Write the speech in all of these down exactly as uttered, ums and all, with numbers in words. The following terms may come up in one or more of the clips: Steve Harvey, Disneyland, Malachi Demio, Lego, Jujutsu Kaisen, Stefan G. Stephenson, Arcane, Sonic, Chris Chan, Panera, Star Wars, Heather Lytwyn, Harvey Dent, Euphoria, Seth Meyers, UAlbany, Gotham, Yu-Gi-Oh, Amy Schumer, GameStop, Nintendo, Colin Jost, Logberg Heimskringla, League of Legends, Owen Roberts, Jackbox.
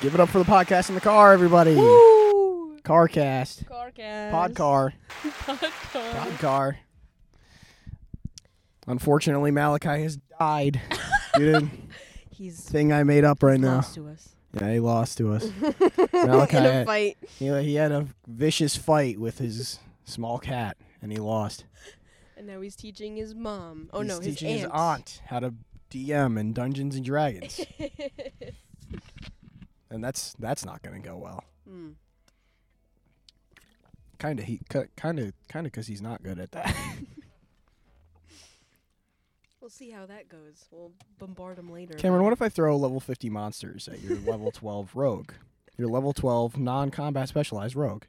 Give it up for the podcast in the car, everybody. Woo! Carcast. Carcast. PodCar. PodCar. PodCar. Unfortunately, Malachi has died. Dude, he's thing I made up right now. Lost to us. Yeah, he lost to us. Malachi in a fight. Had, he, he had a vicious fight with his small cat, and he lost. And now he's teaching his mom. Oh he's no, his aunt. He's teaching his aunt how to D M in Dungeons and Dragons. And that's that's not going to go well. Mm. Kind of he kind of kind of cuz he's not good at that. We'll see how that goes. We'll bombard him later. Cameron, what if I throw level fifty monsters at your level twelve rogue? Your level twelve non-combat specialized rogue.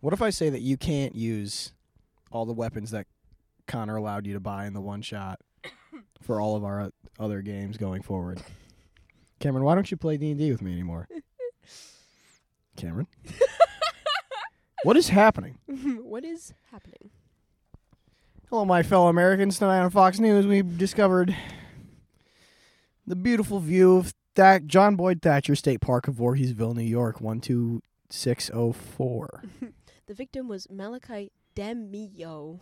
What if I say that you can't use all the weapons that Connor allowed you to buy in the one shot for all of our other games going forward? Cameron, why don't you play D and D with me anymore? Cameron? What is happening? What is happening? Hello, my fellow Americans. Tonight on Fox News, we discovered the beautiful view of Th- John Boyd Thatcher State Park of Voorheesville, New York, one two six oh four. The victim was Malachi Demio.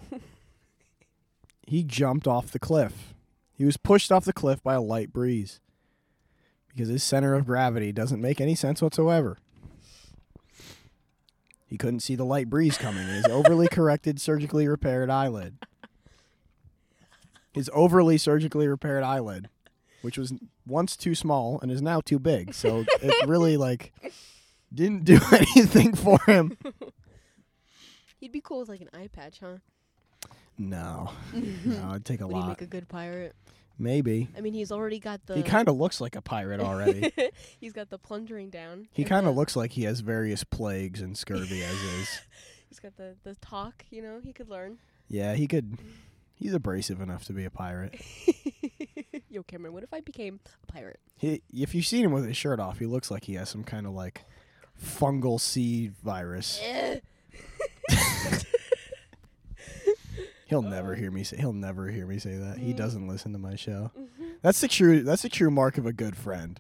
He jumped off the cliff. He was pushed off the cliff by a light breeze because his center of gravity doesn't make any sense whatsoever. He couldn't see the light breeze coming. His overly corrected, surgically repaired eyelid. His overly surgically repaired eyelid, which was once too small and is now too big. So it really, like, didn't do anything for him. You'd be cool with, like, an eye patch, huh? No. No, it'd take a Would lot. Would he make a good pirate? Maybe. I mean, he's already got the... He kind of looks like a pirate already. He's got the plundering down. He kind of looks like he has various plagues and scurvy as is. He's got the, the talk, you know? He could learn. Yeah, he could... He's abrasive enough to be a pirate. Yo, Cameron, what if I became a pirate? He, if you've seen him with his shirt off, he looks like he has some kind of, like, fungal seed virus. He'll oh. never hear me say. He'll never hear me say that. Mm. He doesn't listen to my show. Mm-hmm. That's the true. That's the true mark of a good friend.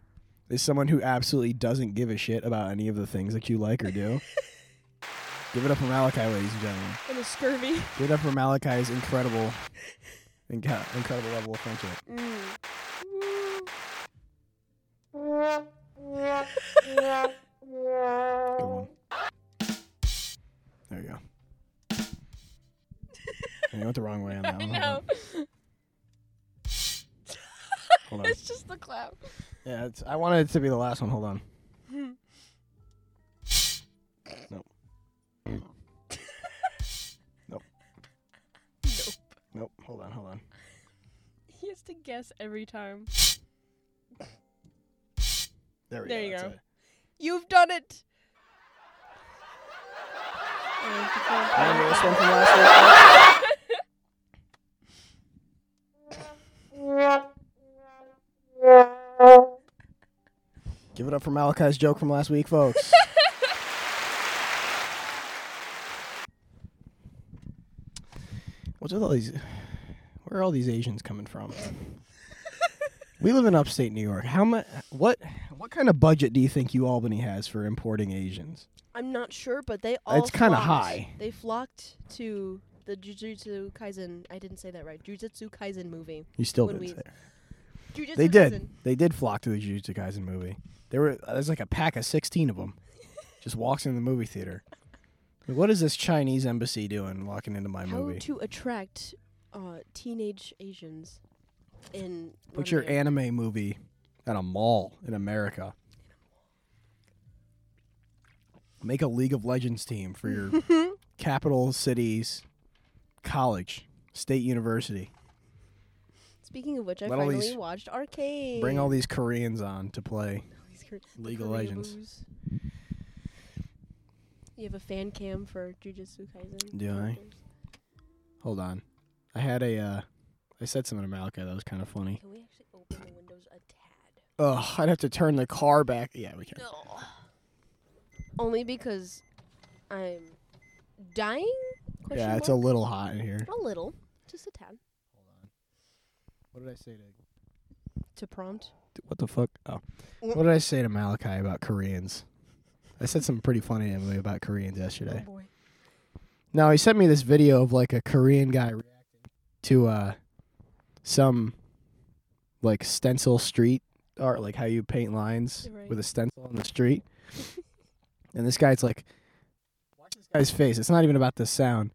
Is someone who absolutely doesn't give a shit about any of the things that you like or do. Give it up for Malachi, ladies and gentlemen. And a scurvy. Give it up for Malachi's incredible, inca- incredible level of friendship. Mm. Good one. There you go. I went the wrong way on that one. I know. Hold on. It's just the clap. Yeah, it's, I wanted it to be the last one. Hold on. Hmm. Nope. Nope. Nope. Nope. Hold on, hold on. He has to guess every time. There we there go. There you go. It. You've done it. Remember this one from last week? Give it up for Malachi's joke from last week, folks. What's with all these? Where are all these Asians coming from? We live in upstate New York. How much? What? What kind of budget do you think UAlbany has for importing Asians? I'm not sure, but they all. It's kind of high. They flocked to the Jujutsu Kaisen. I didn't say that right. Jujutsu Kaisen movie. You still didn't we, say that. Jujutsu they Kaisen. did. They did flock to the Jujutsu Kaisen movie. There were there's like a pack of sixteen of them, just walks in the movie theater. Like, what is this Chinese embassy doing walking into my How movie? How to attract uh, teenage Asians in? Put your anime. anime movie at a mall in America. Make a League of Legends team for your capital cities, college, state university. Speaking of which, I Let finally watched Arcane. Bring all these Koreans on to play Cor- League of Legends. Booze. You have a fan cam for Jujutsu Kaisen? Do I? Hold on. I had a, uh, I said something to Malachi that was kind of funny. Can we actually open the windows a tad? Ugh, I'd have to turn the car back. Yeah, we can. No. Only because I'm dying? Question yeah, it's mark? a little hot in here. A little. Just a tad. What did I say to to prompt. What the fuck? Oh. What did I say to Malachi about Koreans? I said something pretty funny to him about Koreans yesterday. Oh boy. Now, he sent me this video of, like, a Korean guy reacting to uh, some, like, stencil street art, like how you paint lines right. with a stencil on the street. And this guy's like, watch this guy's face. It's not even about the sound.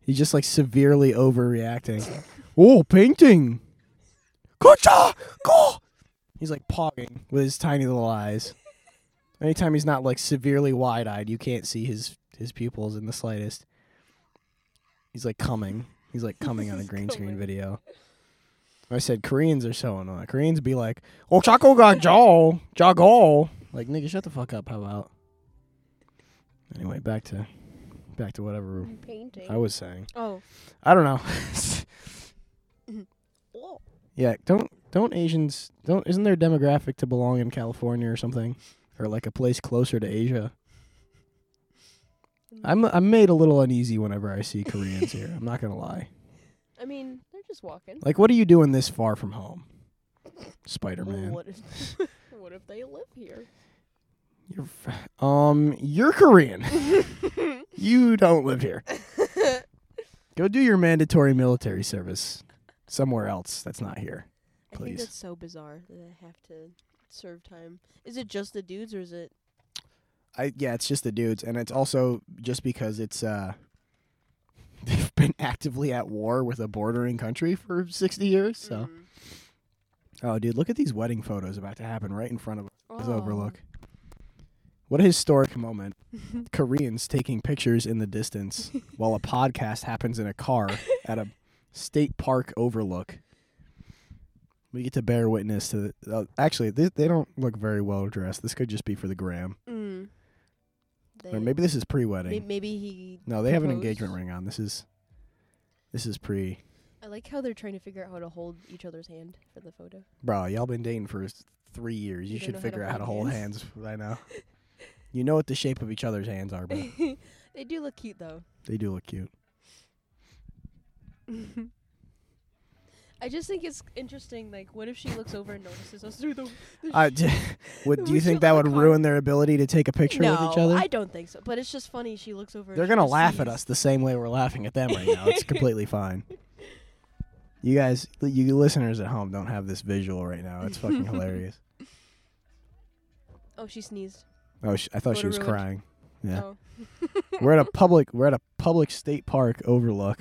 He's just, like, severely overreacting. Oh, painting! Kucha! Go! He's, like, pogging with his tiny little eyes. Anytime he's not, like, severely wide-eyed, you can't see his, his pupils in the slightest. He's, like, coming. He's, like, coming on a green screen video. I said, Koreans are so annoying. Koreans be like, oh, Chaco got jaw, jago. Like, nigga, shut the fuck up. How about? Anyway, back to back to whatever painting. I was saying. Oh. I don't know. Yeah, don't don't Asians, don't isn't there a demographic to belong in California or something? Or like a place closer to Asia? I'm I'm made a little uneasy whenever I see Koreans here. I'm not going to lie. I mean, they're just walking. Like, what are you doing this far from home? Spider-Man. What if, what if they live here? You're um you're Korean. You don't live here. Go do your mandatory military service somewhere else that's not here. Please. I think that's so bizarre that I have to serve time. Is it just the dudes or is it I yeah, it's just the dudes, and it's also just because it's uh they've been actively at war with a bordering country for sixty years, so mm. Oh, dude, look at these wedding photos about to happen right in front of us. Oh. Overlook. What a historic moment. Koreans taking pictures in the distance while a podcast happens in a car at a state park overlook. We get to bear witness to... The, uh, actually, they, they don't look very well dressed. This could just be for the gram. Mm. Or maybe this is pre-wedding. Maybe he... No, they proposed. Have an engagement ring on. This is this is pre... I like how they're trying to figure out how to hold each other's hand for the photo. Bro, y'all been dating for three years. You, you should figure out how to hold hands right now. You know what the shape of each other's hands are, but they do look cute, though. They do look cute. I just think it's interesting. Like, what if she looks over and notices us through the? the uh, d- would, do you think that would ruin their ability to take a picture no, with each other? I don't think so. But it's just funny. She looks over. They're and gonna laugh sees. At us the same way we're laughing at them right now. It's completely fine. You guys, you listeners at home, don't have this visual right now. It's fucking hilarious. Oh, she sneezed. Oh, sh- I thought she was crying. Yeah. Oh. we're at a public we're at a public state park overlook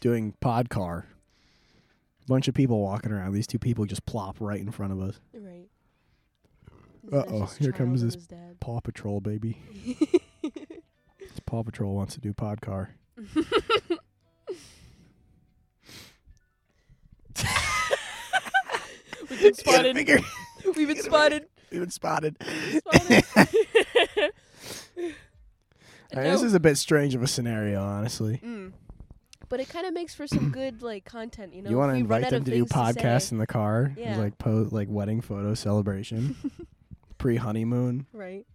doing PodCar. Bunch of people walking around. These two people just plop right in front of us. Right. Uh-oh, here comes this Paw Patrol baby. This Paw Patrol wants to do PodCar. We've been spotted. Figure, We've been spotted. We've been spotted. spotted. Right, no. This is a bit strange of a scenario, honestly. Mm. But it kind of makes for some good like content, you know. You want to invite them to do podcasts to in the car, yeah. like po- like wedding photo celebration, pre honeymoon, right?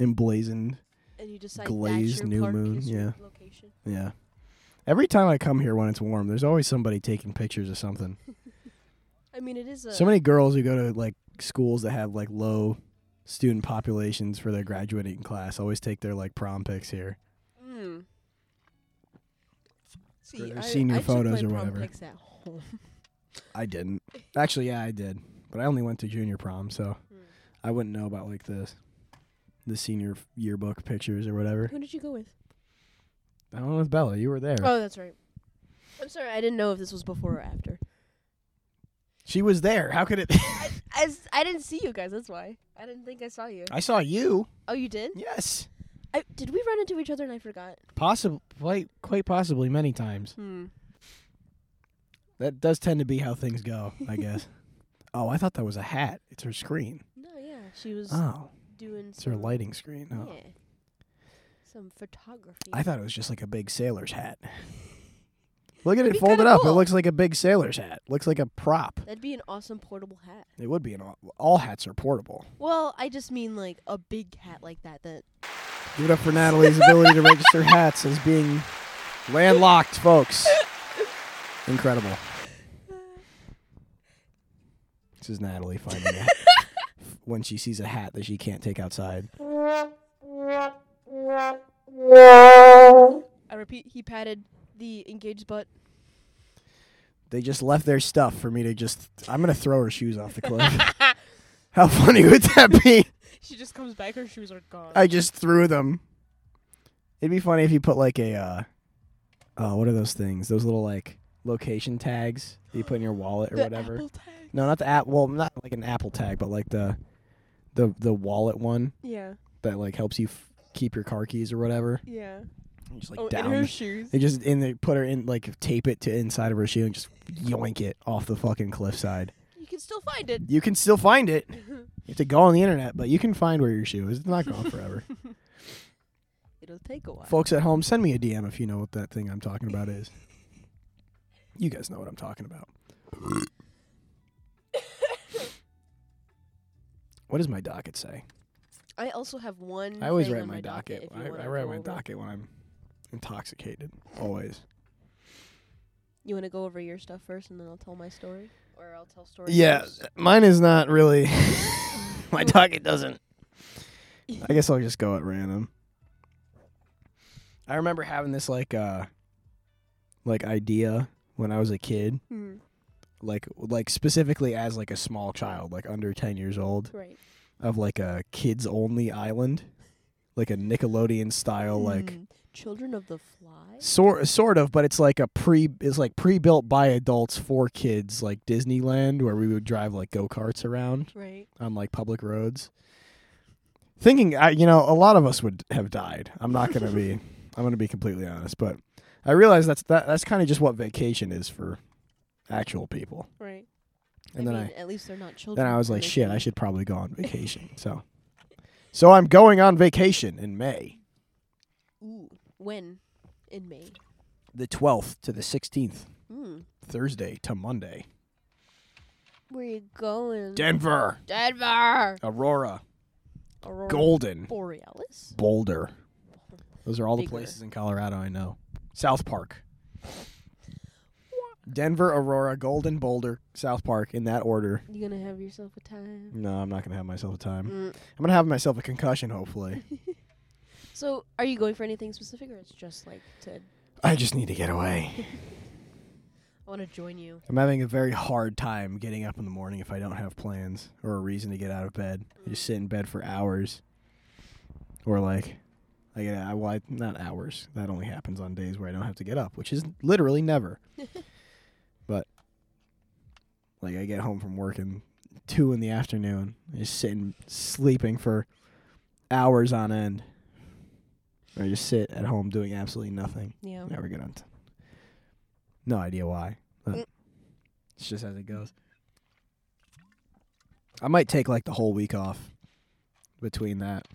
Emblazoned, and you decide glazed new park moon, yeah, location. Yeah. Every time I come here when it's warm, there's always somebody taking pictures of something. I mean, it is a... So many girls who go to, like, schools that have, like, low student populations for their graduating class always take their, like, prom pics here. Mm. See, or their I, senior I photos or whatever. I took my prom pics at home. I didn't. Actually, yeah, I did. But I only went to junior prom, so mm. I wouldn't know about, like, the, the senior yearbook pictures or whatever. Who did you go with? I went with Bella. You were there. Oh, that's right. I'm sorry. I didn't know if this was before or after. She was there. How could it? I, I, I didn't see you guys. That's why. I didn't think I saw you. I saw you. Oh, you did? Yes. I, did we run into each other and I forgot? Possibly. Quite, quite possibly many times. Hmm. That does tend to be how things go, I guess. Oh, I thought that was a hat. It's her screen. No, yeah. She was oh. doing It's her lighting screen. Oh. Yeah. Some photography. I thought it was just like a big sailor's hat. Look at That'd it folded up. Cool. It looks like a big sailor's hat. Looks like a prop. That'd be an awesome portable hat. It would be an all, all hats are portable. Well, I just mean like a big hat like that. That. Give it up for Natalie's ability to register hats as being landlocked, folks. Incredible. Uh, This is Natalie finding out when she sees a hat that she can't take outside. I repeat, he patted the engaged butt. They just left their stuff for me to just... I'm going to throw her shoes off the cliff. How funny would that be? She just comes back, her shoes are gone. I just threw them. It'd be funny if you put like a... Uh, oh, what are those things? Those little like location tags that you put in your wallet or the whatever. Apple tag? No, not the app. Well, not like an Apple tag, but like the the the wallet one. Yeah. That like helps you f- keep your car keys or whatever. Yeah. Just like oh, down. In her shoes. They just in they put her in like tape it to inside of her shoe and just yoink it off the fucking cliffside. You can still find it. You can still find it. You have to go on the internet, but you can find where your shoe is. It's not gone forever. It'll take a while. Folks at home, send me a D M if you know what that thing I'm talking about is. You guys know what I'm talking about. What does my docket say? I also have one. I always thing write on my, my docket. docket I, I write my over. docket when I'm intoxicated. Always. You want to go over your stuff first, and then I'll tell my story, or I'll tell stories. Yeah, first. Mine is not really. My docket doesn't. I guess I'll just go at random. I remember having this like, uh, like idea when I was a kid, mm-hmm. like like specifically as like a small child, like under ten years old. Right. Of like a kids-only island, like a Nickelodeon-style, mm, like Children of the Fly. Sort sort of, but it's like a pre it's like pre-built by adults for kids, like Disneyland, where we would drive like go-karts around, right, on like public roads. Thinking, I you know, a lot of us would have died. I'm not gonna be, I'm gonna be completely honest, but I realize that's that, that's kind of just what vacation is for actual people, right. And I then mean, I, at least they're not children. Then I was like, shit, I should probably go on vacation. so, so I'm going on vacation in May. Ooh, when? In May. The twelfth to the sixteenth. Mm. Thursday to Monday. Where are you going? Denver. Denver. Aurora. Aurora. Golden. Borealis. Boulder. Those are all Bigger. the places in Colorado I know. South Park. Denver, Aurora, Golden, Boulder, South Park, in that order. You gonna have yourself a time? No, I'm not gonna have myself a time. Mm. I'm gonna have myself a concussion, hopefully. So, are you going for anything specific, or it's just like to... I just need to get away. I want to join you. I'm having a very hard time getting up in the morning if I don't have plans or a reason to get out of bed. Mm. I just sit in bed for hours. Or like, I get out, well, I, not hours. That only happens on days where I don't have to get up, which is literally never. But, like, I get home from work and two in the afternoon, just sitting, sleeping for hours on end. Or I just sit at home doing absolutely nothing. Yeah. Never get on. T- no idea why. But mm. It's just as it goes. I might take, like, the whole week off between that.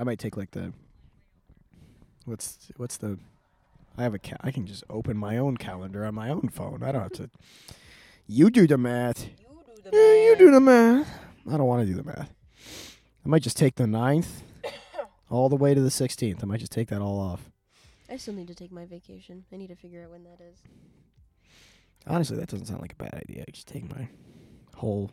I might take, like, the, what's what's the... I have a ca- I can just open my own calendar on my own phone. I don't have to. You do the math. You do the math. Yeah, you do the math. I don't want to do the math. I might just take the ninth all the way to the sixteenth. I might just take that all off. I still need to take my vacation. I need to figure out when that is. Honestly, that doesn't sound like a bad idea. I just take my whole,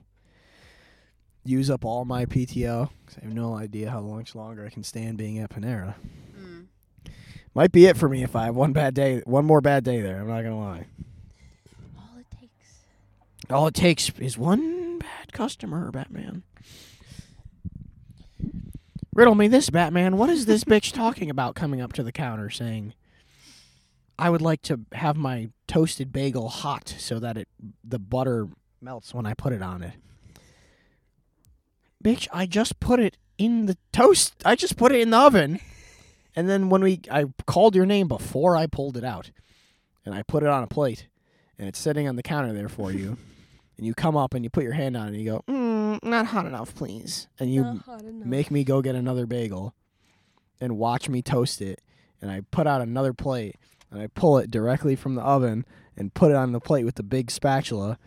use up all my P T O. Because I have no idea how much longer I can stand being at Panera. Mm. Might be it for me if I have one bad day, one more bad day there. I'm not gonna lie. All it takes. All it takes is one bad customer, Batman. Riddle me this, Batman. What is this bitch talking about coming up to the counter saying, I would like to have my toasted bagel hot so that it the butter melts when I put it on it. Bitch, I just put it in the toast. I just put it in the oven. And then when we, I called your name before I pulled it out, and I put it on a plate, and it's sitting on the counter there for you, and you come up and you put your hand on it and you go, mm, not hot enough, please. And you make me go get another bagel and watch me toast it, and I put out another plate, and I pull it directly from the oven and put it on the plate with the big spatula.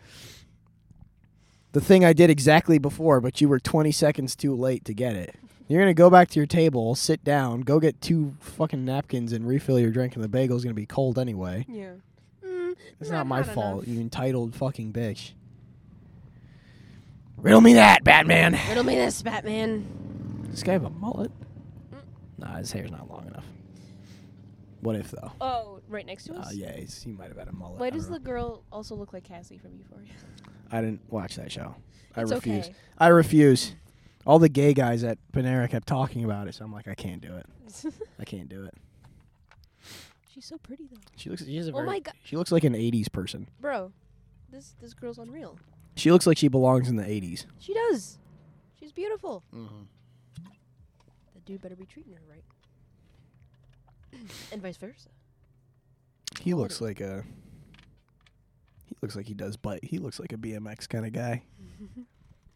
The thing I did exactly before, but you were twenty seconds too late to get it. You're going to go back to your table, sit down, go get two fucking napkins and refill your drink, and the bagel's going to be cold anyway. Yeah. Mm, it's not, not my fault, enough. You entitled fucking bitch. Riddle me that, Batman. Riddle me this, Batman. This guy have a mullet? Mm. Nah, his hair's not long enough. What if, though? Oh, right next to us? Uh, yeah, he's, he might have had a mullet. Why does the girl also look like Cassie from Euphoria? I didn't watch that show. I it's refuse. Okay. I refuse. All the gay guys at Panera kept talking about it, so I'm like, I can't do it. I can't do it. She's so pretty, though. She looks. She has a oh very, my God. She looks like an eighties person. Bro, this this girl's unreal. She looks like she belongs in the eighties. She does. She's beautiful. Mm-hmm. That dude better be treating her right, and vice versa. He Lord looks it. like a. He looks like he does, but he looks like a B M X kind of guy,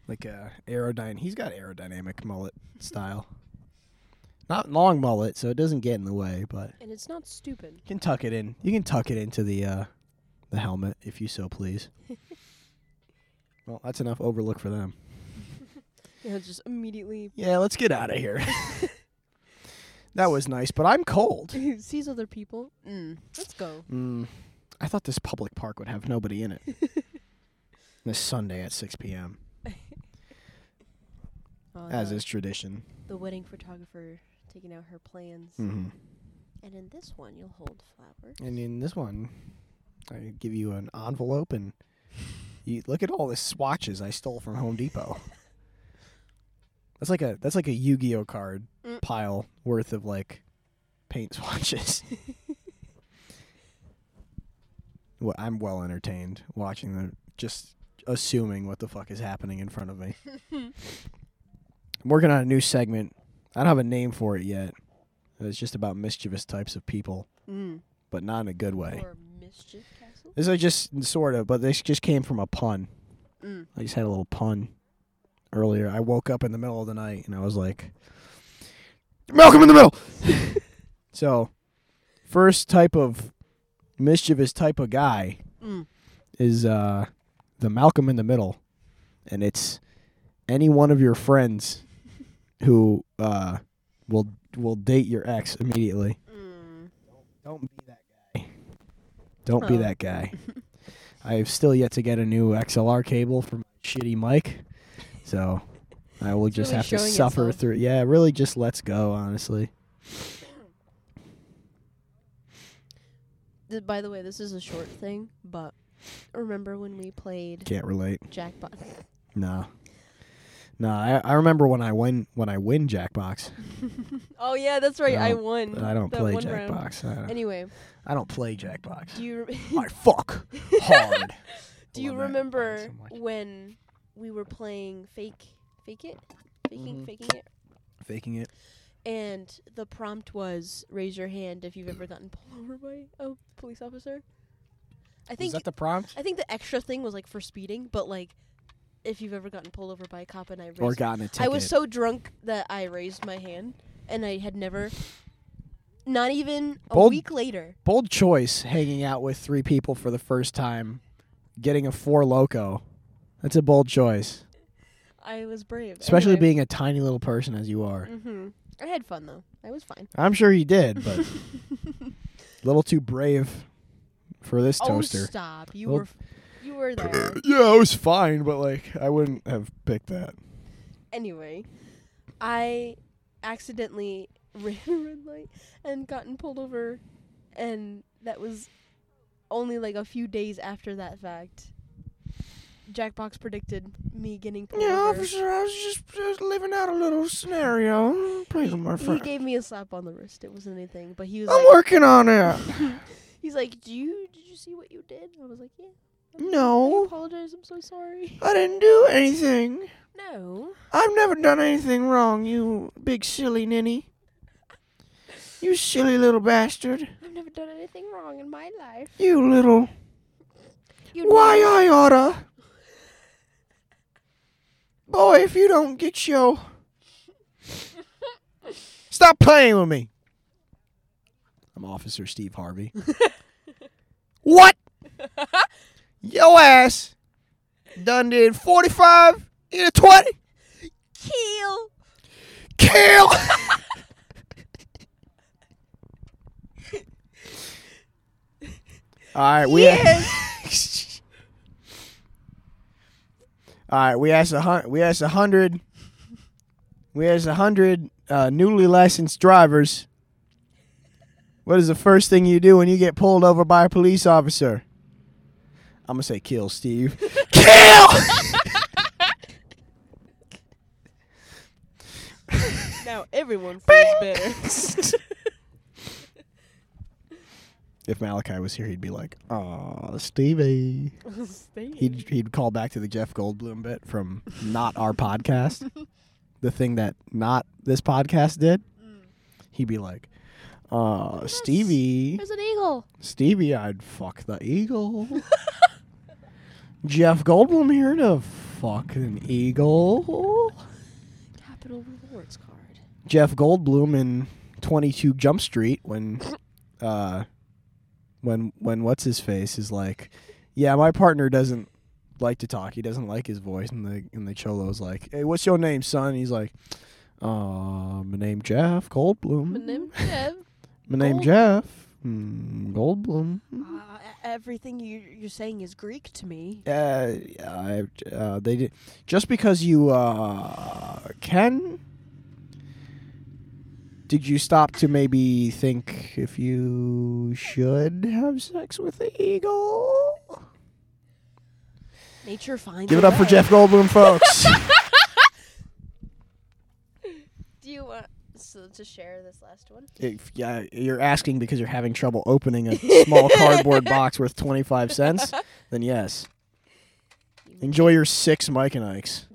like a aerodyn. He's got aerodynamic mullet style. Not long mullet, so it doesn't get in the way, but and it's not stupid. You can tuck it in. You can tuck it into the uh, the helmet if you so please. Well, that's enough overlook for them. Yeah, just immediately. Yeah, let's get out of here. That was nice, but I'm cold. Sees other people. Mm, let's go. Mm, I thought this public park would have nobody in it. This Sunday at six p.m. Uh, As is tradition. The wedding photographer taking out her plans. Mm-hmm. And in this one, you'll hold flowers. And in this one, I give you an envelope and you look at all the swatches I stole from Home Depot. That's like a that's like a Yu-Gi-Oh card mm. pile worth of like paint swatches. Well, I'm well entertained watching them, just assuming what the fuck is happening in front of me. I'm working on a new segment. I don't have a name for it yet. It's just about mischievous types of people, mm. but not in a good way. Or mischief castle? This is just sort of, but this just came from a pun. Mm. I just had a little pun earlier. I woke up in the middle of the night, and I was like, Malcolm in the Middle! So, first type of mischievous type of guy mm. is uh, the Malcolm in the Middle, and it's any one of your friends who uh, will will date your ex immediately. Mm. Don't, don't be that guy. Don't oh. be that guy. I've still yet to get a new X L R cable for my shitty mic, so I will it's just really have to suffer itself. through. Yeah, really, just let's go. Honestly. By the way, this is a short thing, but remember when we played? Can't relate. Jackbox. Nah. No, I, I remember when I win when I win Jackbox. Oh yeah, that's right. I, I won. I don't play Jackbox. I don't, anyway, I don't play Jackbox. Do you? Re- I fuck hard. Do you remember so when we were playing fake, fake it, faking, mm-hmm. faking it, faking it? And the prompt was raise your hand if you've ever gotten pulled over by a police officer. I think. Is that the prompt? I think the extra thing was like for speeding, but like. If you've ever gotten pulled over by a cop and I raised or gotten a ticket. I was so drunk that I raised my hand and I had never, not even a bold, week later. Bold choice, hanging out with three people for the first time, getting a four loco. That's a bold choice. I was brave. Especially anyway. Being a tiny little person as you are. Mm-hmm. I had fun though. I was fine. I'm sure you did, but a little too brave for this oh, toaster. Oh, stop. You little were... F- You were there. Yeah, I was fine, but, like, I wouldn't have picked that. Anyway, I accidentally ran a red light and gotten pulled over, and that was only, like, a few days after that fact. Jackbox predicted me getting pulled yeah, over. Yeah, officer, I was just, just living out a little scenario. Please, my friend. He gave me a slap on the wrist. It wasn't anything, but he was I'm like... I'm working on it! He's like, "Do you did you see what you did?" I was like, yeah. No. I apologize. I'm so sorry. I didn't do anything. No. I've never done anything wrong, you big silly ninny. You silly little bastard. I've never done anything wrong in my life. You little... You why I oughta. Boy, if you don't get your... Stop playing with me. I'm Officer Steve Harvey. What? Your ass done did forty-five in a twenty. Kill. Kill. All right, we. Yes. Have All right, we asked a hundred. We asked a hundred. We asked a hundred uh, newly licensed drivers. What is the first thing you do when you get pulled over by a police officer? I'm gonna say kill, Steve. Kill. Now everyone feels better. If Malachi was here, he'd be like, "Aw, Stevie." Stevie. He'd he'd call back to the Jeff Goldblum bit from not our podcast, the thing that not this podcast did. Mm. He'd be like, "Aw, oh, Stevie." There's an eagle. Stevie, I'd fuck the eagle. Jeff Goldblum here to fuck an eagle. Capital Rewards card. Jeff Goldblum in twenty-two Jump Street when. Uh, When when what's his face is like, yeah, my partner doesn't like to talk. He doesn't like his voice, and the and the cholo's like, hey, what's your name, son? And he's like, uh, my name Jeff Goldblum. My name Jeff. my name Gold- Jeff mm, Goldblum. Uh, everything you you're saying is Greek to me. Uh, I, uh they did just because you uh can. Did you stop to maybe think if you should have sex with the eagle? Nature finds. Give it up way. For Jeff Goldblum, folks. Do you want so to share this last one? If, yeah, you're asking because you're having trouble opening a small cardboard box worth twenty-five cents? Then yes. Enjoy your six Mike and Ikes.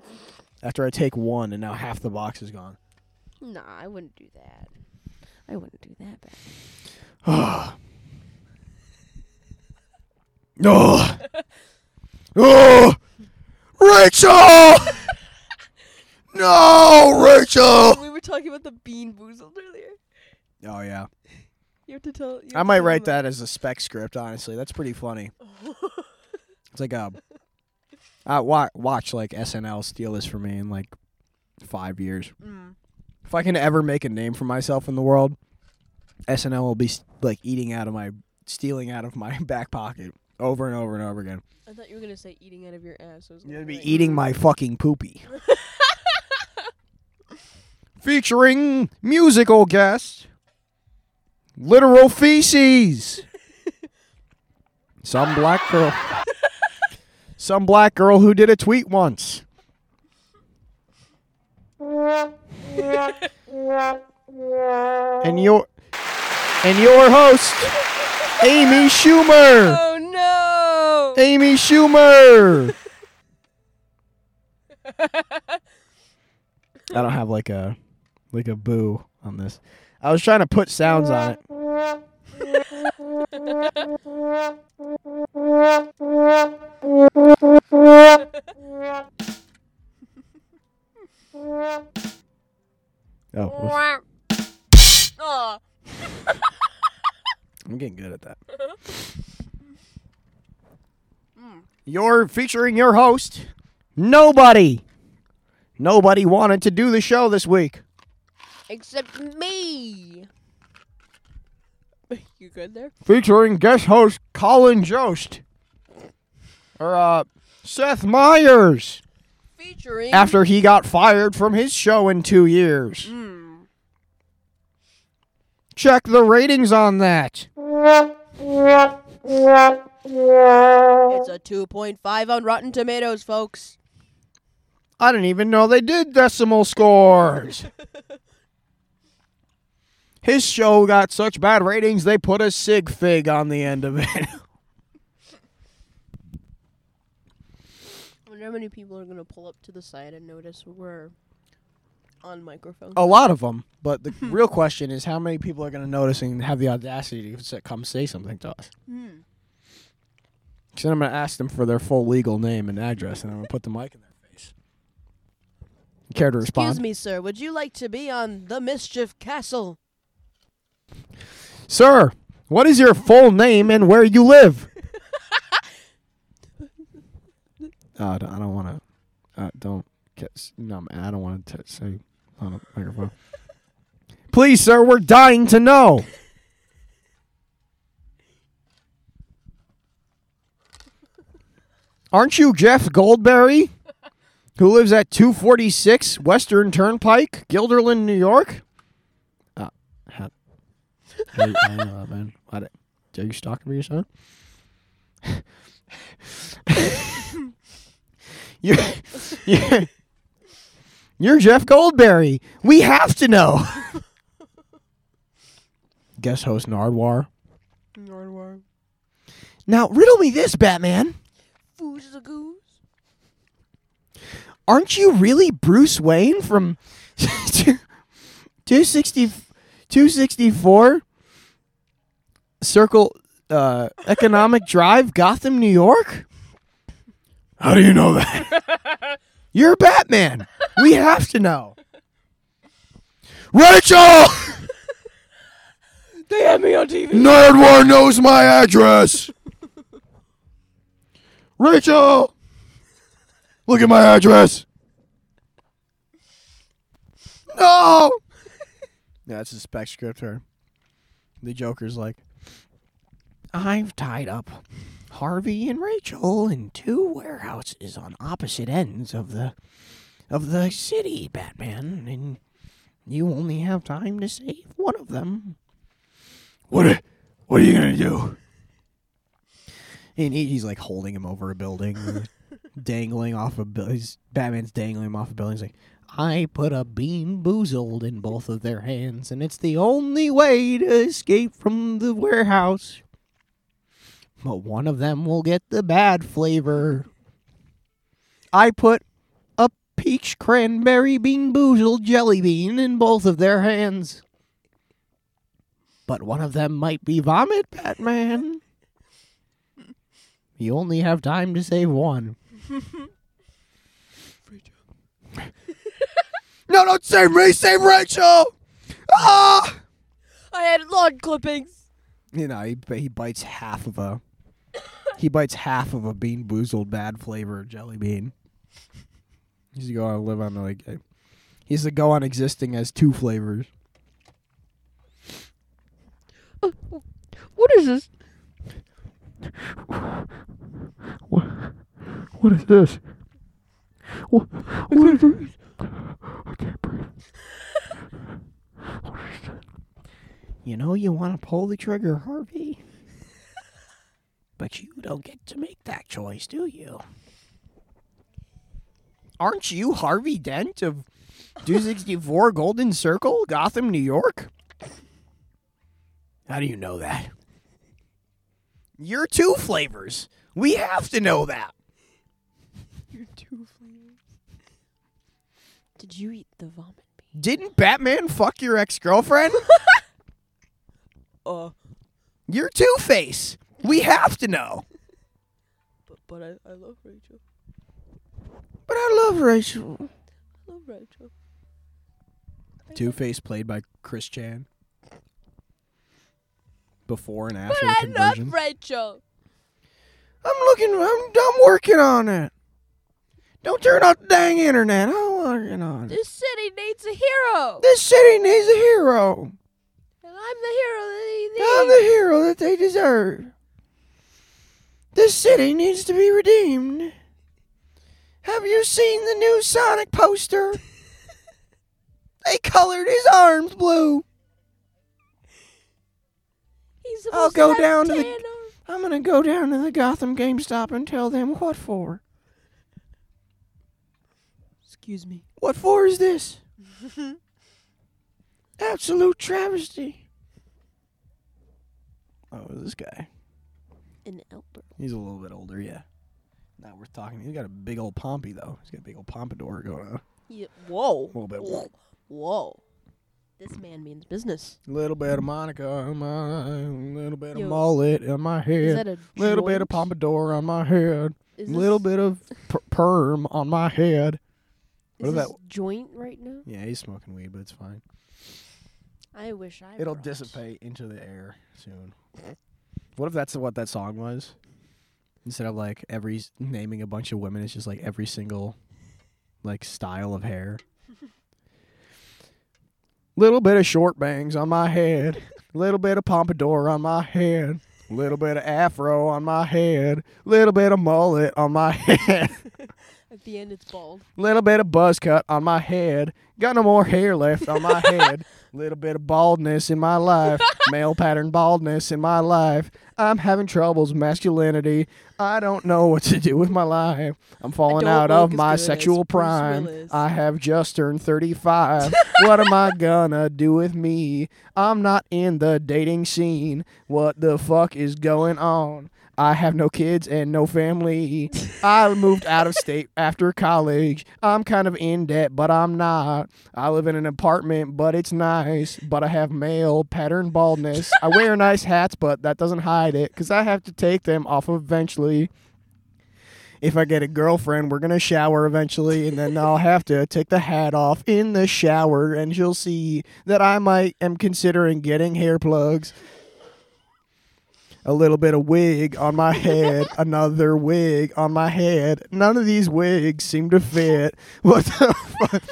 After I take one and now half the box is gone. Nah, I wouldn't do that. I wouldn't do that. Ah. No. Oh, Rachel! No, Rachel! We were talking about the Bean Boozled earlier. Oh yeah. You have to tell. You have I might write that as a spec script. Honestly, that's pretty funny. It's like a. I watch, watch like S N L steal this from me in like five years. Mm. If I can ever make a name for myself in the world, S N L will be like eating out of my, stealing out of my back pocket over and over and over again. I thought you were going to say eating out of your ass. You're going to be like eating my fucking poopy. Featuring musical guest, literal feces. Some black girl. Some black girl who did a tweet once. and your and your host, Amy Schumer. Oh no, Amy Schumer. I don't have like a like a boo on this. I was trying to put sounds on it. Oh. Oh. I'm getting good at that. Mm. You're featuring your host. Nobody. Nobody wanted to do the show this week. Except me. You good there? Featuring guest host Colin Jost. Or uh, Seth Meyers. Featuring after he got fired from his show in two years. Mm. Check the ratings on that. It's a two point five on Rotten Tomatoes, folks. I didn't even know they did decimal scores. His show got such bad ratings, they put a sig fig on the end of it. How many people are going to pull up to the side and notice we're on microphones? A lot of them, but the real question is how many people are going to notice and have the audacity to come say something to us? Mm. So then I'm going to ask them for their full legal name and address, and I'm going to put the mic in their face. You care to respond? Excuse me, sir. Would you like to be on the Mischief Castle? Sir, what is your full name and where you live? Uh, I don't want to. Uh, don't get. No, I don't want to say on a microphone. Please, sir, we're dying to know. Aren't you Jeff Goldberry? who lives at two forty-six Western Turnpike, Guilderland, New York. Uh, I, I know that, man. What, are you stalking me or something? you're, you're, you're Jeff Goldberry. We have to know. Guest host Nardwar. Nardwar. Now, riddle me this, Batman. Foos a goose. Aren't you really Bruce Wayne from two sixty-four Circle uh, Economic Drive, Gotham, New York? How do you know that? You're Batman. We have to know. Rachel! They had me on T V. Nardwar knows my address. Rachel! Look at my address. No! That's a spec script. Her. The Joker's like, I've tied up Harvey and Rachel in two warehouses on opposite ends of the of the city, Batman, and you only have time to save one of them. What are, what are you going to do? And he, he's like holding him over a building, dangling off a building. Batman's dangling him off a building. He's like, I put a Bean Boozled in both of their hands, and it's the only way to escape from the warehouse. But one of them will get the bad flavor. I put a peach cranberry Bean Boozled jelly bean in both of their hands. But one of them might be vomit, Batman. You only have time to save one. No, don't save me! Save Rachel! Ah! I had lawn clippings. You know, he he bites half of a he bites half of a Bean Boozled bad flavor jelly bean. He's to go on live on like he's to go on existing as two flavors. Uh, what is this? What? What is this? What? What is this? I can't breathe. What is this? You know you want to pull the trigger, Harvey. But you don't get to make that choice, do you? Aren't you Harvey Dent of two sixty-four Golden Circle, Gotham, New York? How do you know that? You're two flavors. We have to know that. You're two flavors. Did you eat the vomit bean? Didn't Batman fuck your ex-girlfriend? uh, You're Two-Face. We have to know. But, but I, I love Rachel. But I love Rachel. I love Rachel. Two-Face played by Chris Chan. Before and after but the conversion. But I love Rachel. I'm looking. I'm, I'm working on it. Don't turn off the dang internet. I'm working on it. This city needs a hero. This city needs a hero. And I'm the hero that they need. I'm the hero that they deserve. This city needs to be redeemed. Have you seen the new Sonic poster? They colored his arms blue. I'll go to down to the. Or... I'm gonna go down to the Gotham GameStop and tell them what for. Excuse me. What for is this? Absolute travesty. Oh, this guy. An elder. He's a little bit older, yeah. Not worth talking. He's got a big old pompy though. He's got a big old pompadour going on. Yeah. Whoa. A little bit. Whoa. Whoa. This man means business. Little bit of Monica on my, little bit Yo, of mullet on my head. Is that a little bit of pompadour on my head. Is little bit of per- perm on my head. What is this that? Joint right now? Yeah, he's smoking weed, but it's fine. I wish I. It'll brought. dissipate into the air soon. What if that's what that song was? Instead of like every naming a bunch of women, it's just like every single like style of hair. Little bit of short bangs on my head. Little bit of pompadour on my head. Little bit of afro on my head. Little bit of mullet on my head. I the end, it's bald. Little bit of buzz cut on my head. Got no more hair left on my head. Little bit of baldness in my life. Male pattern baldness in my life. I'm having troubles with masculinity. I don't know what to do with my life. I'm falling out of my sexual prime. I have just turned thirty-five. What am I gonna do with me? I'm not in the dating scene. What the fuck is going on? I have no kids and no family. I moved out of state after college. I'm kind of in debt, but I'm not. I live in an apartment, but it's nice. But I have male pattern baldness. I wear nice hats, but that doesn't hide it because I have to take them off eventually. If I get a girlfriend, we're going to shower eventually, and then I'll have to take the hat off in the shower, and she'll see that I might am considering getting hair plugs. A little bit of wig on my head, another wig on my head. None of these wigs seem to fit. What the fuck?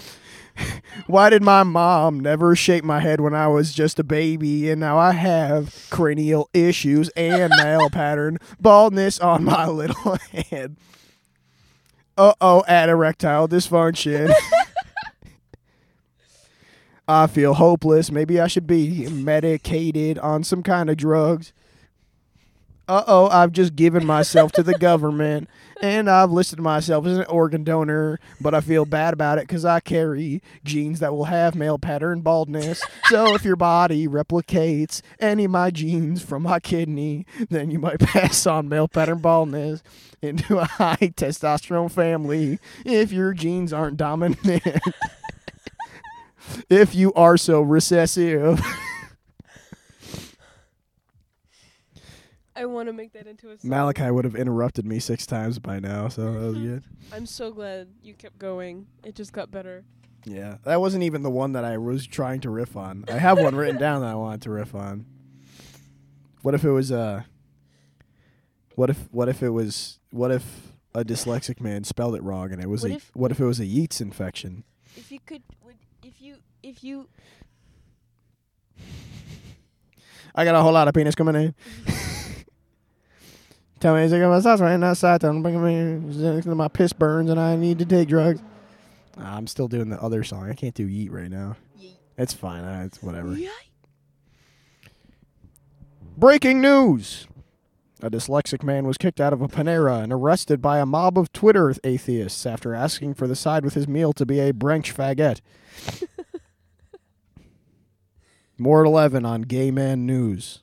Why did my mom never shake my head when I was just a baby, and now I have cranial issues and male pattern baldness on my little head? Uh-oh, add erectile dysfunction. I feel hopeless. Maybe I should be medicated on some kind of drugs. Uh-oh, I've just given myself to the government, and I've listed myself as an organ donor, but I feel bad about it because I carry genes that will have male pattern baldness. So if your body replicates any of my genes from my kidney, then you might pass on male pattern baldness into a high testosterone family if your genes aren't dominant. If you are so recessive. I want to make that into a song. Malachi would have interrupted me six times by now, so that was good. I'm so glad you kept going. It just got better. Yeah, that wasn't even the one that I was trying to riff on. I have one written down that I wanted to riff on. What if it was uh What if what if it was what if a dyslexic man spelled it wrong and it was what a if, what if it was a Yeats infection? If you could would, if you if you I got a whole lot of penis coming in. Tell me, my sauce right outside. Tell me, my piss burns, and I need to take drugs. Nah, I'm still doing the other song. I can't do yeet right now. Yeet. It's fine. I, it's whatever. Yeet. Breaking news: a dyslexic man was kicked out of a Panera and arrested by a mob of Twitter atheists after asking for the side with his meal to be a brunch baguette. More at eleven on Gay Man News.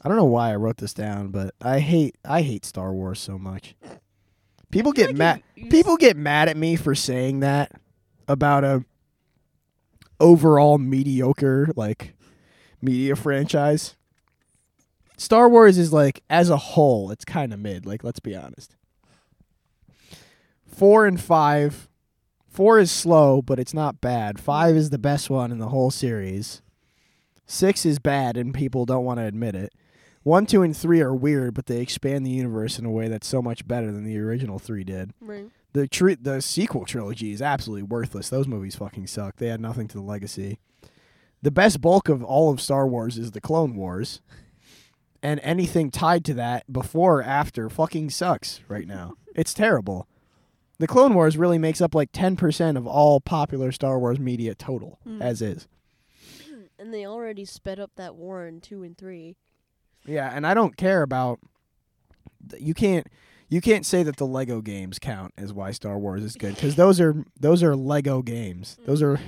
I don't know why I wrote this down, but I hate I hate Star Wars so much. People get like mad people get mad at me for saying that about a overall mediocre like media franchise. Star Wars is like as a whole, it's kind of mid, like let's be honest. Four and five. Four is slow, but it's not bad. Five is the best one in the whole series. Six is bad and people don't want to admit it. One, two, and three are weird, but they expand the universe in a way that's so much better than the original three did. Right. The tri- the sequel trilogy is absolutely worthless. Those movies fucking suck. They add nothing to the legacy. The best bulk of all of Star Wars is the Clone Wars, and anything tied to that before or after fucking sucks right now. It's terrible. The Clone Wars really makes up like ten percent of all popular Star Wars media total, mm. as is. And they already sped up that war in two and three. Yeah, and I don't care about you can't you can't say that the Lego games count as why Star Wars is good because those are those are Lego games. Those are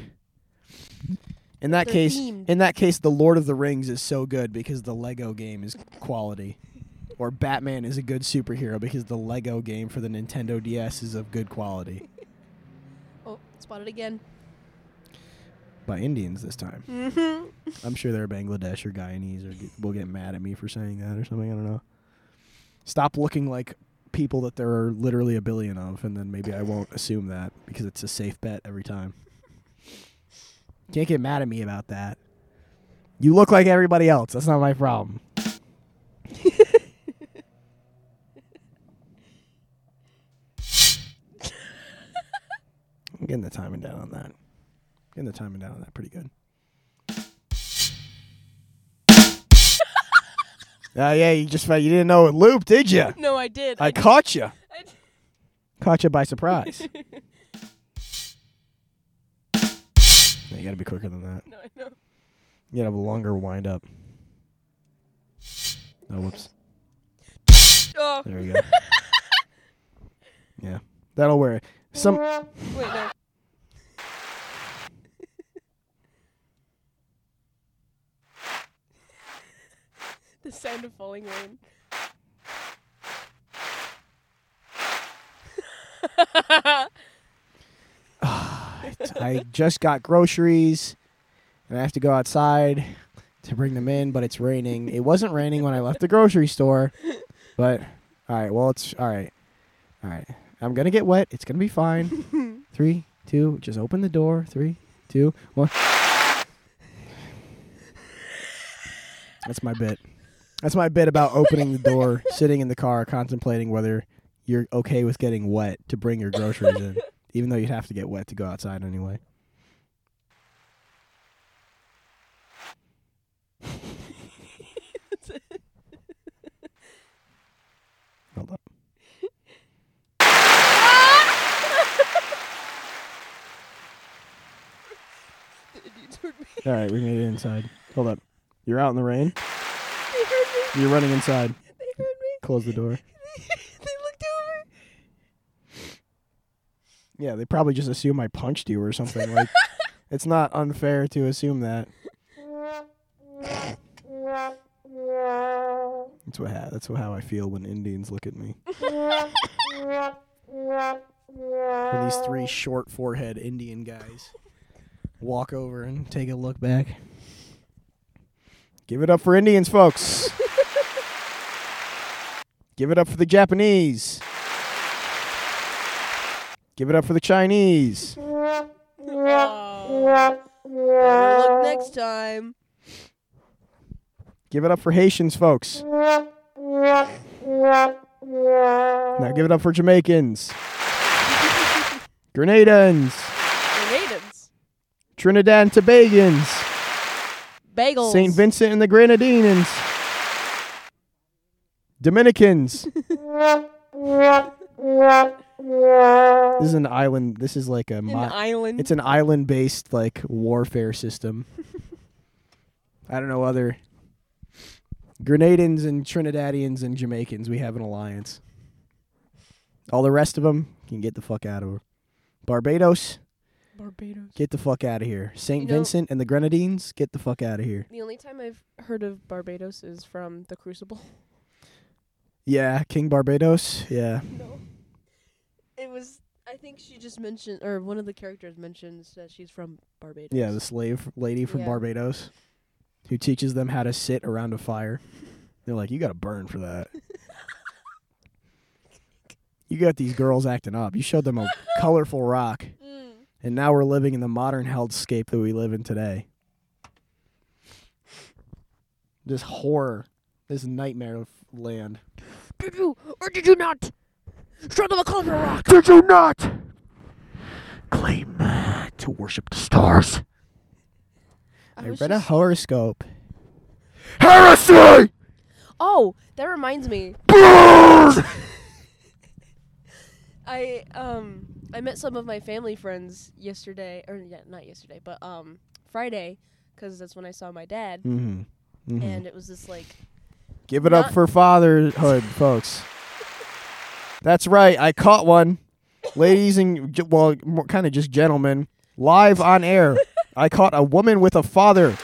in that They're case themed. In that case the Lord of the Rings is so good because the Lego game is quality, or Batman is a good superhero because the Lego game for the Nintendo D S is of good quality. Oh, spotted again. By Indians this time. Mm-hmm. I'm sure they're Bangladesh or Guyanese or get, will get mad at me for saying that or something. I don't know. Stop looking like people that there are literally a billion of, and then maybe I won't assume that because it's a safe bet every time. Can't get mad at me about that. You look like everybody else. That's not my problem. I'm getting the timing down on that. Getting the timing down on that pretty good. Uh, yeah, you just you didn't know it looped, did you? No, I did. I, I did. caught you. I d- caught you by surprise. No, you got to be quicker than that. No, I know. You got to have a longer wind up. Oh, whoops. Oh. There we go. Yeah, that'll work. Some. Wait, no. The sound of falling rain. I just got groceries, and I have to go outside to bring them in, but it's raining. It wasn't raining when I left the grocery store, but all right. Well, it's all right. All right. I'm going to get wet. It's going to be fine. Three, two, just open the door. Three, two, one. That's my bit. That's my bit about opening the door, sitting in the car, contemplating whether you're okay with getting wet to bring your groceries in, even though you'd have to get wet to go outside anyway. Hold up. All right, we made it inside. Hold up. You're out in the rain. They heard me. You're running inside. They heard me. Close the door. They, they looked over. Yeah, they probably just assume I punched you or something. Like, it's not unfair to assume that. That's what ha- that's how I feel when Indians look at me. When these three short forehead Indian guys walk over and take a look back. Give it up for Indians, folks. Give it up for the Japanese. Give it up for the Chinese. Oh. Better luck next time. Give it up for Haitians, folks. Now give it up for Jamaicans. Grenadans. Grenadans. Trinidad and Tobagans. Bagels. Saint Vincent and the Grenadines. Dominicans. This is an island. This is like a... An mo- island. It's an island-based, like, warfare system. I don't know other... Grenadines and Trinidadians and Jamaicans, we have an alliance. All the rest of them can get the fuck out of here. Barbados. Barbados. Get the fuck out of here. Saint You know, Vincent and the Grenadines, get the fuck out of here. The only time I've heard of Barbados is from The Crucible. Yeah, King Barbados, yeah. No. It was, I think she just mentioned, or one of the characters mentions that she's from Barbados. Yeah, the slave lady from yeah. Barbados who teaches them how to sit around a fire. They're like, you gotta burn for that. You got these girls acting up. You showed them a colorful rock. And now we're living in the modern hellscape that we live in today. This horror, this nightmare of land. Did you or did you not show them a colorful rock? Did you not claim to worship the stars? I, I read just... a horoscope. Heresy! Oh, that reminds me. Burn! I, um... I met some of my family friends yesterday, or yeah, not yesterday, but um, Friday, because that's when I saw my dad, mm-hmm. Mm-hmm. and it was this, like... Give it up for fatherhood, folks. That's right, I caught one. Ladies and, well, kind of just gentlemen, live on air, I caught a woman with a father.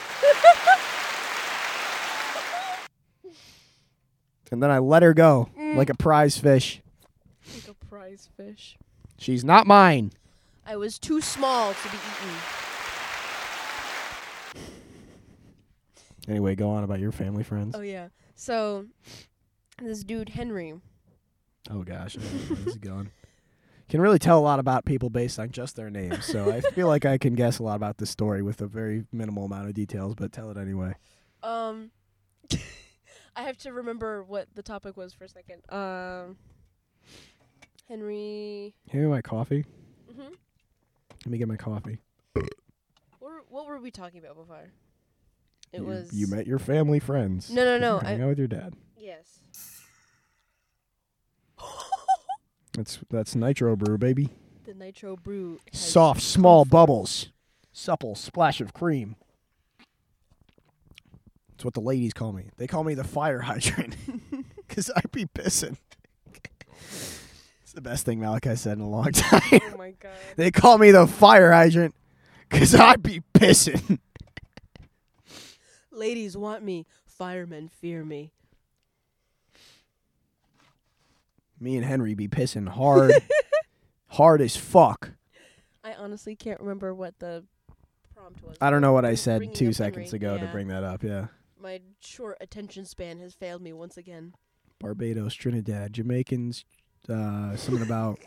And then I let her go, mm. like a prize fish. Like a prize fish. She's not mine. I was too small to be eaten. Anyway, go on about your family friends. Oh, yeah. So, this dude, Henry. Oh, gosh. I don't know where this is going. Can really tell a lot about people based on just their names. So, I feel like I can guess a lot about this story with a very minimal amount of details, but tell it anyway. Um, I have to remember what the topic was for a second. Um... Henry. Henry, my coffee. Mm-hmm. Let me get my coffee. What were, what were we talking about before? It you, was. You met your family friends. No, no, no. Hanging out with your dad. Yes. That's that's nitro brew, baby. The nitro brew. Soft, small bubbles, supple splash of cream. That's what the ladies call me. They call me the fire hydrant because I be pissing. It's the best thing Malachi said in a long time. Oh my god! They call me the fire hydrant because I be pissing. Ladies want me. Firemen fear me. Me and Henry be pissing hard. Hard as fuck. I honestly can't remember what the prompt was. I don't know what I said two seconds ago yeah. to bring that up, yeah. My short attention span has failed me once again. Barbados, Trinidad, Jamaicans, uh, something about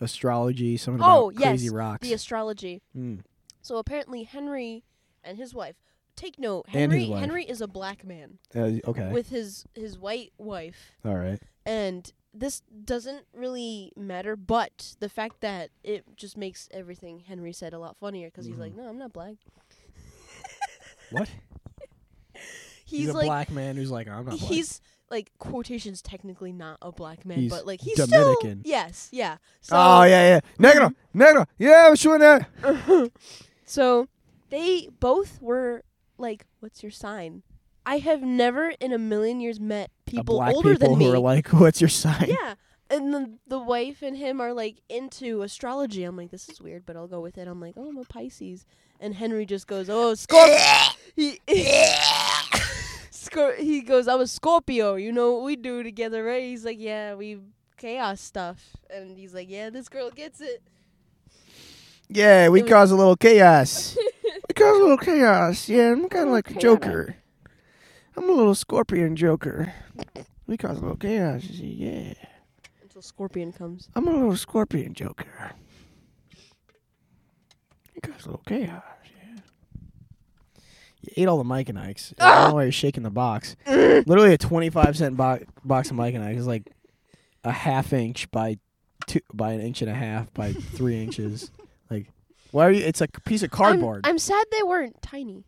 astrology, something oh, about crazy yes, rocks. Oh, yes, the astrology. Mm. So apparently Henry and his wife... Take note, Henry Henry is a black man. Uh, okay. With his, his white wife. All right. And this doesn't really matter, but the fact that it just makes everything Henry said a lot funnier because mm. he's like, no, I'm not black. What? He's, he's a like, black man who's like, I'm not black. He's, like, quotations technically not a black man, he's but, like, he's Dominican. Still... Yes, yeah. So, oh, yeah, yeah. Negro, negro. Yeah, I'm sure that. So they both were... Like, what's your sign? I have never in a million years met people black older people than me. Who are like, what's your sign? Yeah. And the, the wife and him are, like, into astrology. I'm like, this is weird, but I'll go with it. I'm like, oh, I'm a Pisces. And Henry just goes, oh, Scorpio. he, Scor- he goes, I'm a Scorpio. You know what we do together, right? He's like, yeah, we chaos stuff. And he's like, yeah, this girl gets it. Yeah, we was- cause a little chaos. We cause a little chaos. Yeah, I'm kind of like a Joker. I'm a little Scorpion Joker. We cause a little chaos. Yeah. Until Scorpion comes. I'm a little Scorpion Joker. We cause a little chaos. Yeah. You ate all the Mike and Ikes. I don't know why you're shaking the box. Literally a twenty-five cent bo- box of Mike and Ikes is like a half inch by two, by an inch and a half by three inches. Why are you? It's a piece of cardboard. I'm, I'm sad they weren't tiny.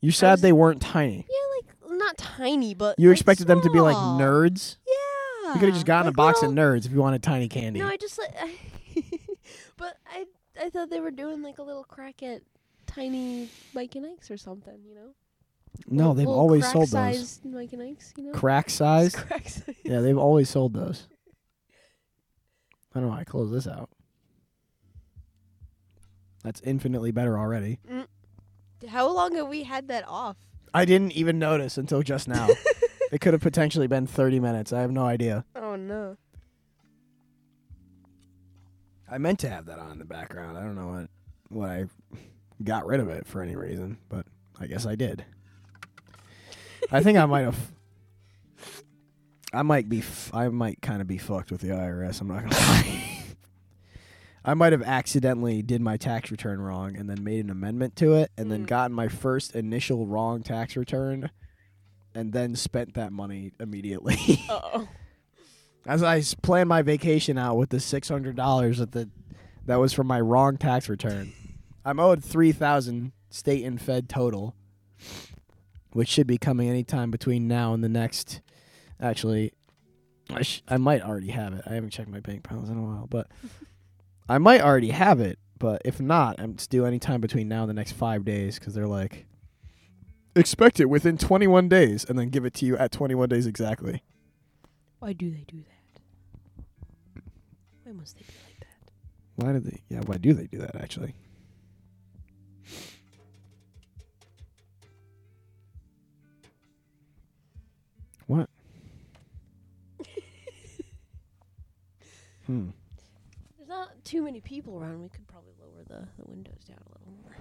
You're sad was, they weren't tiny. Yeah, like not tiny, but you like expected small. Them to be like nerds. Yeah, you could have just gotten like a box little, of nerds if you wanted tiny candy. No, I just like, I but I I thought they were doing like a little crack at tiny Mike and Ike's or something, you know? No, little, they've little always crack sold those Mike and Ike's, you know? Crack size. Crack size. Yeah, they've always sold those. I don't know. How I close this out. That's infinitely better already. Mm. How long have we had that off? I didn't even notice until just now. It could have potentially been thirty minutes. I have no idea. Oh, no. I meant to have that on in the background. I don't know what, what I got rid of it for any reason, but I guess I did. I think I might have... I might be... F- I might kind of be fucked with the I R S. I'm not going to lie. I might have accidentally did my tax return wrong and then made an amendment to it and mm. then gotten my first initial wrong tax return and then spent that money immediately. Uh-oh. As I planned my vacation out with the six hundred dollars that, the, that was from my wrong tax return, I'm owed three thousand dollars state and fed total, which should be coming anytime between now and the next, actually, I, sh- I might already have it. I haven't checked my bank balance in a while, but... I might already have it, but if not, it's due any time between now and the next five days because they're like, expect it within twenty-one days and then give it to you at twenty-one days exactly. Why do they do that? Why must they be like that? Why do they? Yeah, why do they do that, actually? What? hmm. Not too many people around. We could probably lower the, the windows down a little more.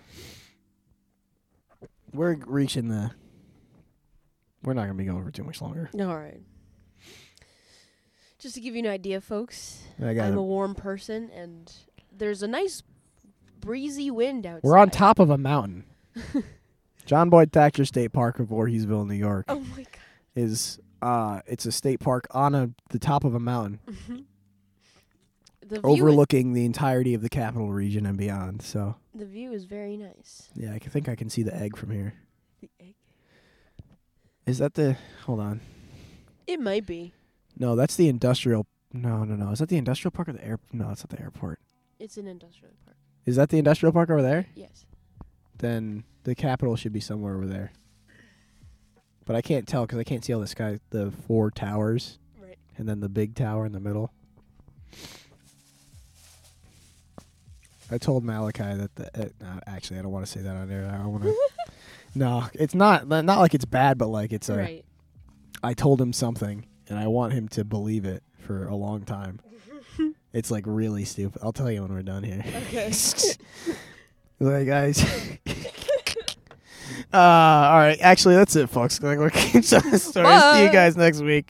We're reaching the... We're not going to be going for too much longer. All right. Just to give you an idea, folks, I got I'm a warm person, and there's a nice breezy wind outside. We're on top of a mountain. John Boyd Thatcher State Park of Voorheesville, New York. Oh, my God. Is, uh, it's a state park on a, the top of a mountain. Mm-hmm. The overlooking the entirety of the capital region and beyond, so the view is very nice. Yeah, I think I can see the egg from here. The egg? Is that the... Hold on. It might be. No, that's the industrial... No, no, no. Is that the industrial park or the airport? No, it's not the airport. It's an industrial park. Is that the industrial park over there? Yes. Then the Capitol should be somewhere over there. But I can't tell because I can't see all the sky, the four towers. Right. And then the big tower in the middle. I told Malachi that the... Uh, no, actually, I don't want to say that on air. I want to... No, it's not... Not like it's bad, but like it's a... Right. I told him something, and I want him to believe it for a long time. It's like really stupid. I'll tell you when we're done here. Okay. Like, guys... Uh, all right. Actually, that's it, folks. We'll keep telling stories. See you guys next week.